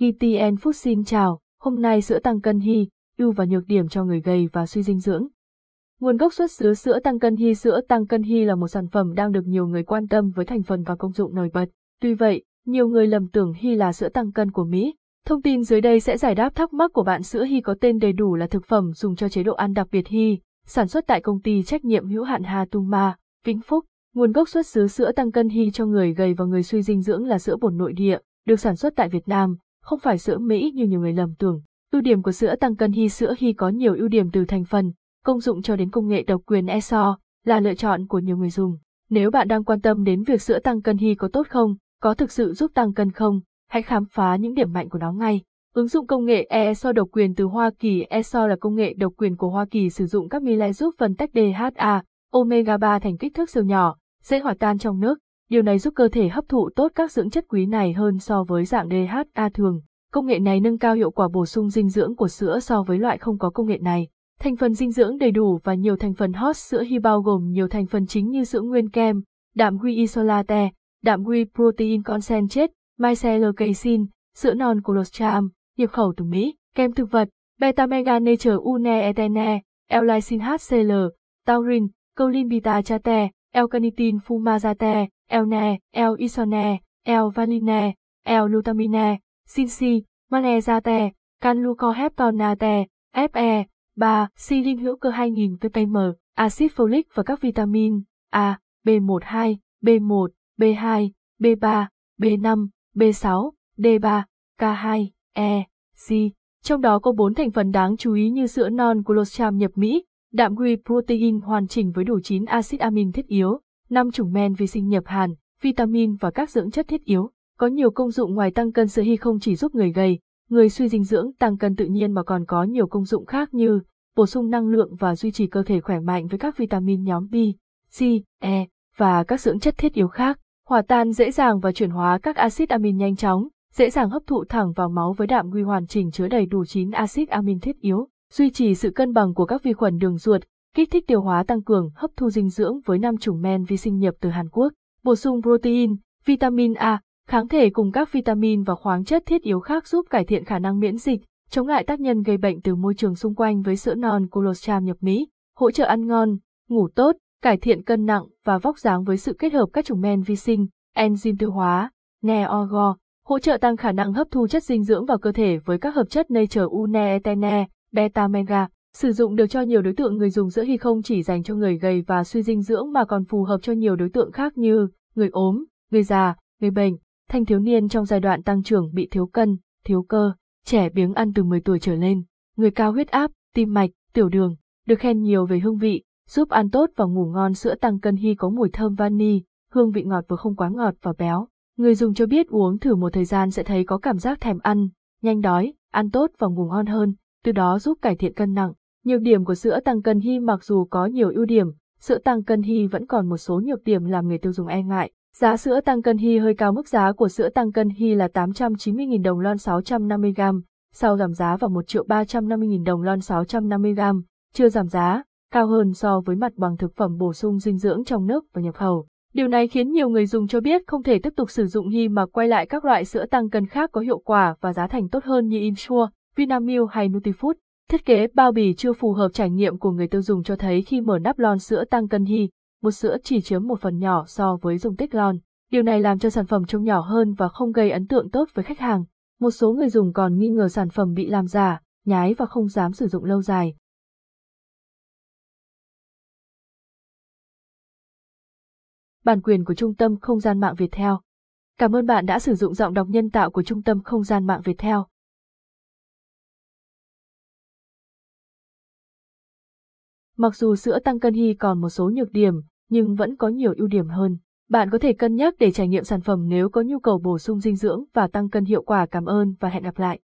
GTN Foods xin chào, hôm nay sữa tăng cân Hi, ưu và nhược điểm cho người gầy và suy dinh dưỡng. Nguồn gốc xuất xứ sữa tăng cân Hi. Sữa tăng cân Hi là một sản phẩm đang được nhiều người quan tâm với thành phần và công dụng nổi bật. Tuy vậy, nhiều người lầm tưởng Hi là sữa tăng cân của Mỹ. Thông tin dưới đây sẽ giải đáp thắc mắc của bạn. Sữa Hi có tên đầy đủ là thực phẩm dùng cho chế độ ăn đặc biệt Hi, sản xuất tại công ty trách nhiệm hữu hạn Hà Tuma, Vĩnh Phúc. Nguồn gốc xuất xứ sữa tăng cân Hi cho người gầy và người suy dinh dưỡng là sữa bột nội địa, được sản xuất tại Việt Nam, không phải sữa Mỹ như nhiều người lầm tưởng. Ưu điểm của sữa tăng cân Hi. Sữa Hi có nhiều ưu điểm từ thành phần, công dụng cho đến công nghệ độc quyền ESO là lựa chọn của nhiều người dùng. Nếu bạn đang quan tâm đến việc sữa tăng cân Hi có tốt không, có thực sự giúp tăng cân không, hãy khám phá những điểm mạnh của nó ngay. Ứng dụng công nghệ ESO độc quyền từ Hoa Kỳ. ESO là công nghệ độc quyền của Hoa Kỳ sử dụng các micellar giúp phân tách DHA, Omega 3 thành kích thước siêu nhỏ, dễ hòa tan trong nước. Điều này giúp cơ thể hấp thụ tốt các dưỡng chất quý này hơn so với dạng DHA thường. Công nghệ này nâng cao hiệu quả bổ sung dinh dưỡng của sữa so với loại không có công nghệ này. Thành phần dinh dưỡng đầy đủ và nhiều thành phần hot. Sữa Hi bao gồm nhiều thành phần chính như sữa nguyên kem, đạm whey isolate, đạm whey protein concentrate, micellar casein, sữa non colostrum, nhập khẩu từ Mỹ, kem thực vật, beta mega nature uneetene, L-lysine HCl, taurin, colin beta chate, L-carnitine fumarate, L-ne, L-isone, L-valine, L-glutamine, sinci, manezate, canlucoheptonate, Fe, 3, silin hữu cơ 2000 ppm, acid folic và các vitamin A, B12, B1, B2, B3, B5, B6, D3, K2, E, C. Trong đó có 4 thành phần đáng chú ý như sữa non colostrum nhập Mỹ, đạm whey protein hoàn chỉnh với đủ 9 axit amin thiết yếu, 5 chủng men vi sinh nhập Hàn, vitamin và các dưỡng chất thiết yếu. Có nhiều công dụng ngoài tăng cân. Sữa Hi không chỉ giúp người gầy, người suy dinh dưỡng tăng cân tự nhiên mà còn có nhiều công dụng khác như bổ sung năng lượng và duy trì cơ thể khỏe mạnh với các vitamin nhóm B, C, E và các dưỡng chất thiết yếu khác, hòa tan dễ dàng và chuyển hóa các axit amin nhanh chóng, dễ dàng hấp thụ thẳng vào máu. Với đạm whey hoàn chỉnh chứa đầy đủ 9 axit amin thiết yếu, duy trì sự cân bằng của các vi khuẩn đường ruột, kích thích tiêu hóa, tăng cường hấp thu dinh dưỡng với 5 chủng men vi sinh nhập từ Hàn Quốc, bổ sung protein, vitamin A, kháng thể cùng các vitamin và khoáng chất thiết yếu khác, giúp cải thiện khả năng miễn dịch, chống lại tác nhân gây bệnh từ môi trường xung quanh. Với sữa non colostrum nhập Mỹ, hỗ trợ ăn ngon, ngủ tốt, cải thiện cân nặng và vóc dáng với sự kết hợp các chủng men vi sinh, enzyme tiêu hóa, NEOGO, hỗ trợ tăng khả năng hấp thu chất dinh dưỡng vào cơ thể với các hợp chất nature uneetene, beta mega. Sử dụng được cho nhiều đối tượng người dùng. Sữa Hi không chỉ dành cho người gầy và suy dinh dưỡng mà còn phù hợp cho nhiều đối tượng khác như người ốm, người già, người bệnh, thanh thiếu niên trong giai đoạn tăng trưởng bị thiếu cân, thiếu cơ, trẻ biếng ăn từ 10 tuổi trở lên, người cao huyết áp, tim mạch, tiểu đường. Được khen nhiều về hương vị, giúp ăn tốt và ngủ ngon. Sữa tăng cân Hi có mùi thơm vani, hương vị ngọt vừa không quá ngọt và béo. Người dùng cho biết uống thử một thời gian sẽ thấy có cảm giác thèm ăn, nhanh đói, ăn tốt và ngủ ngon hơn, từ đó giúp cải thiện cân nặng. Nhược điểm của sữa tăng cân Hi. Mặc dù có nhiều ưu điểm, sữa tăng cân Hi vẫn còn một số nhược điểm làm người tiêu dùng e ngại. Giá sữa tăng cân Hi hơi cao. Mức giá của sữa tăng cân Hi là 890.000 đồng lon 650g, sau giảm giá vào 1.350.000 đồng lon 650g, chưa giảm giá, cao hơn so với mặt bằng thực phẩm bổ sung dinh dưỡng trong nước và nhập khẩu. Điều này khiến nhiều người dùng cho biết không thể tiếp tục sử dụng Hi mà quay lại các loại sữa tăng cân khác có hiệu quả và giá thành tốt hơn như Ensure, Vinamilk hay Nutifood. Thiết kế bao bì chưa phù hợp. Trải nghiệm của người tiêu dùng cho thấy khi mở nắp lon sữa tăng cân Hi, một sữa chỉ chiếm một phần nhỏ so với dung tích lon. Điều này làm cho sản phẩm trông nhỏ hơn và không gây ấn tượng tốt với khách hàng. Một số người dùng còn nghi ngờ sản phẩm bị làm giả, nhái và không dám sử dụng lâu dài. Bản quyền của Trung tâm Không gian mạng Viettel. Cảm ơn bạn đã sử dụng giọng đọc nhân tạo của Trung tâm Không gian mạng Viettel. Mặc dù sữa tăng cân Hi còn một số nhược điểm, nhưng vẫn có nhiều ưu điểm hơn. Bạn có thể cân nhắc để trải nghiệm sản phẩm nếu có nhu cầu bổ sung dinh dưỡng và tăng cân hiệu quả. Cảm ơn và hẹn gặp lại.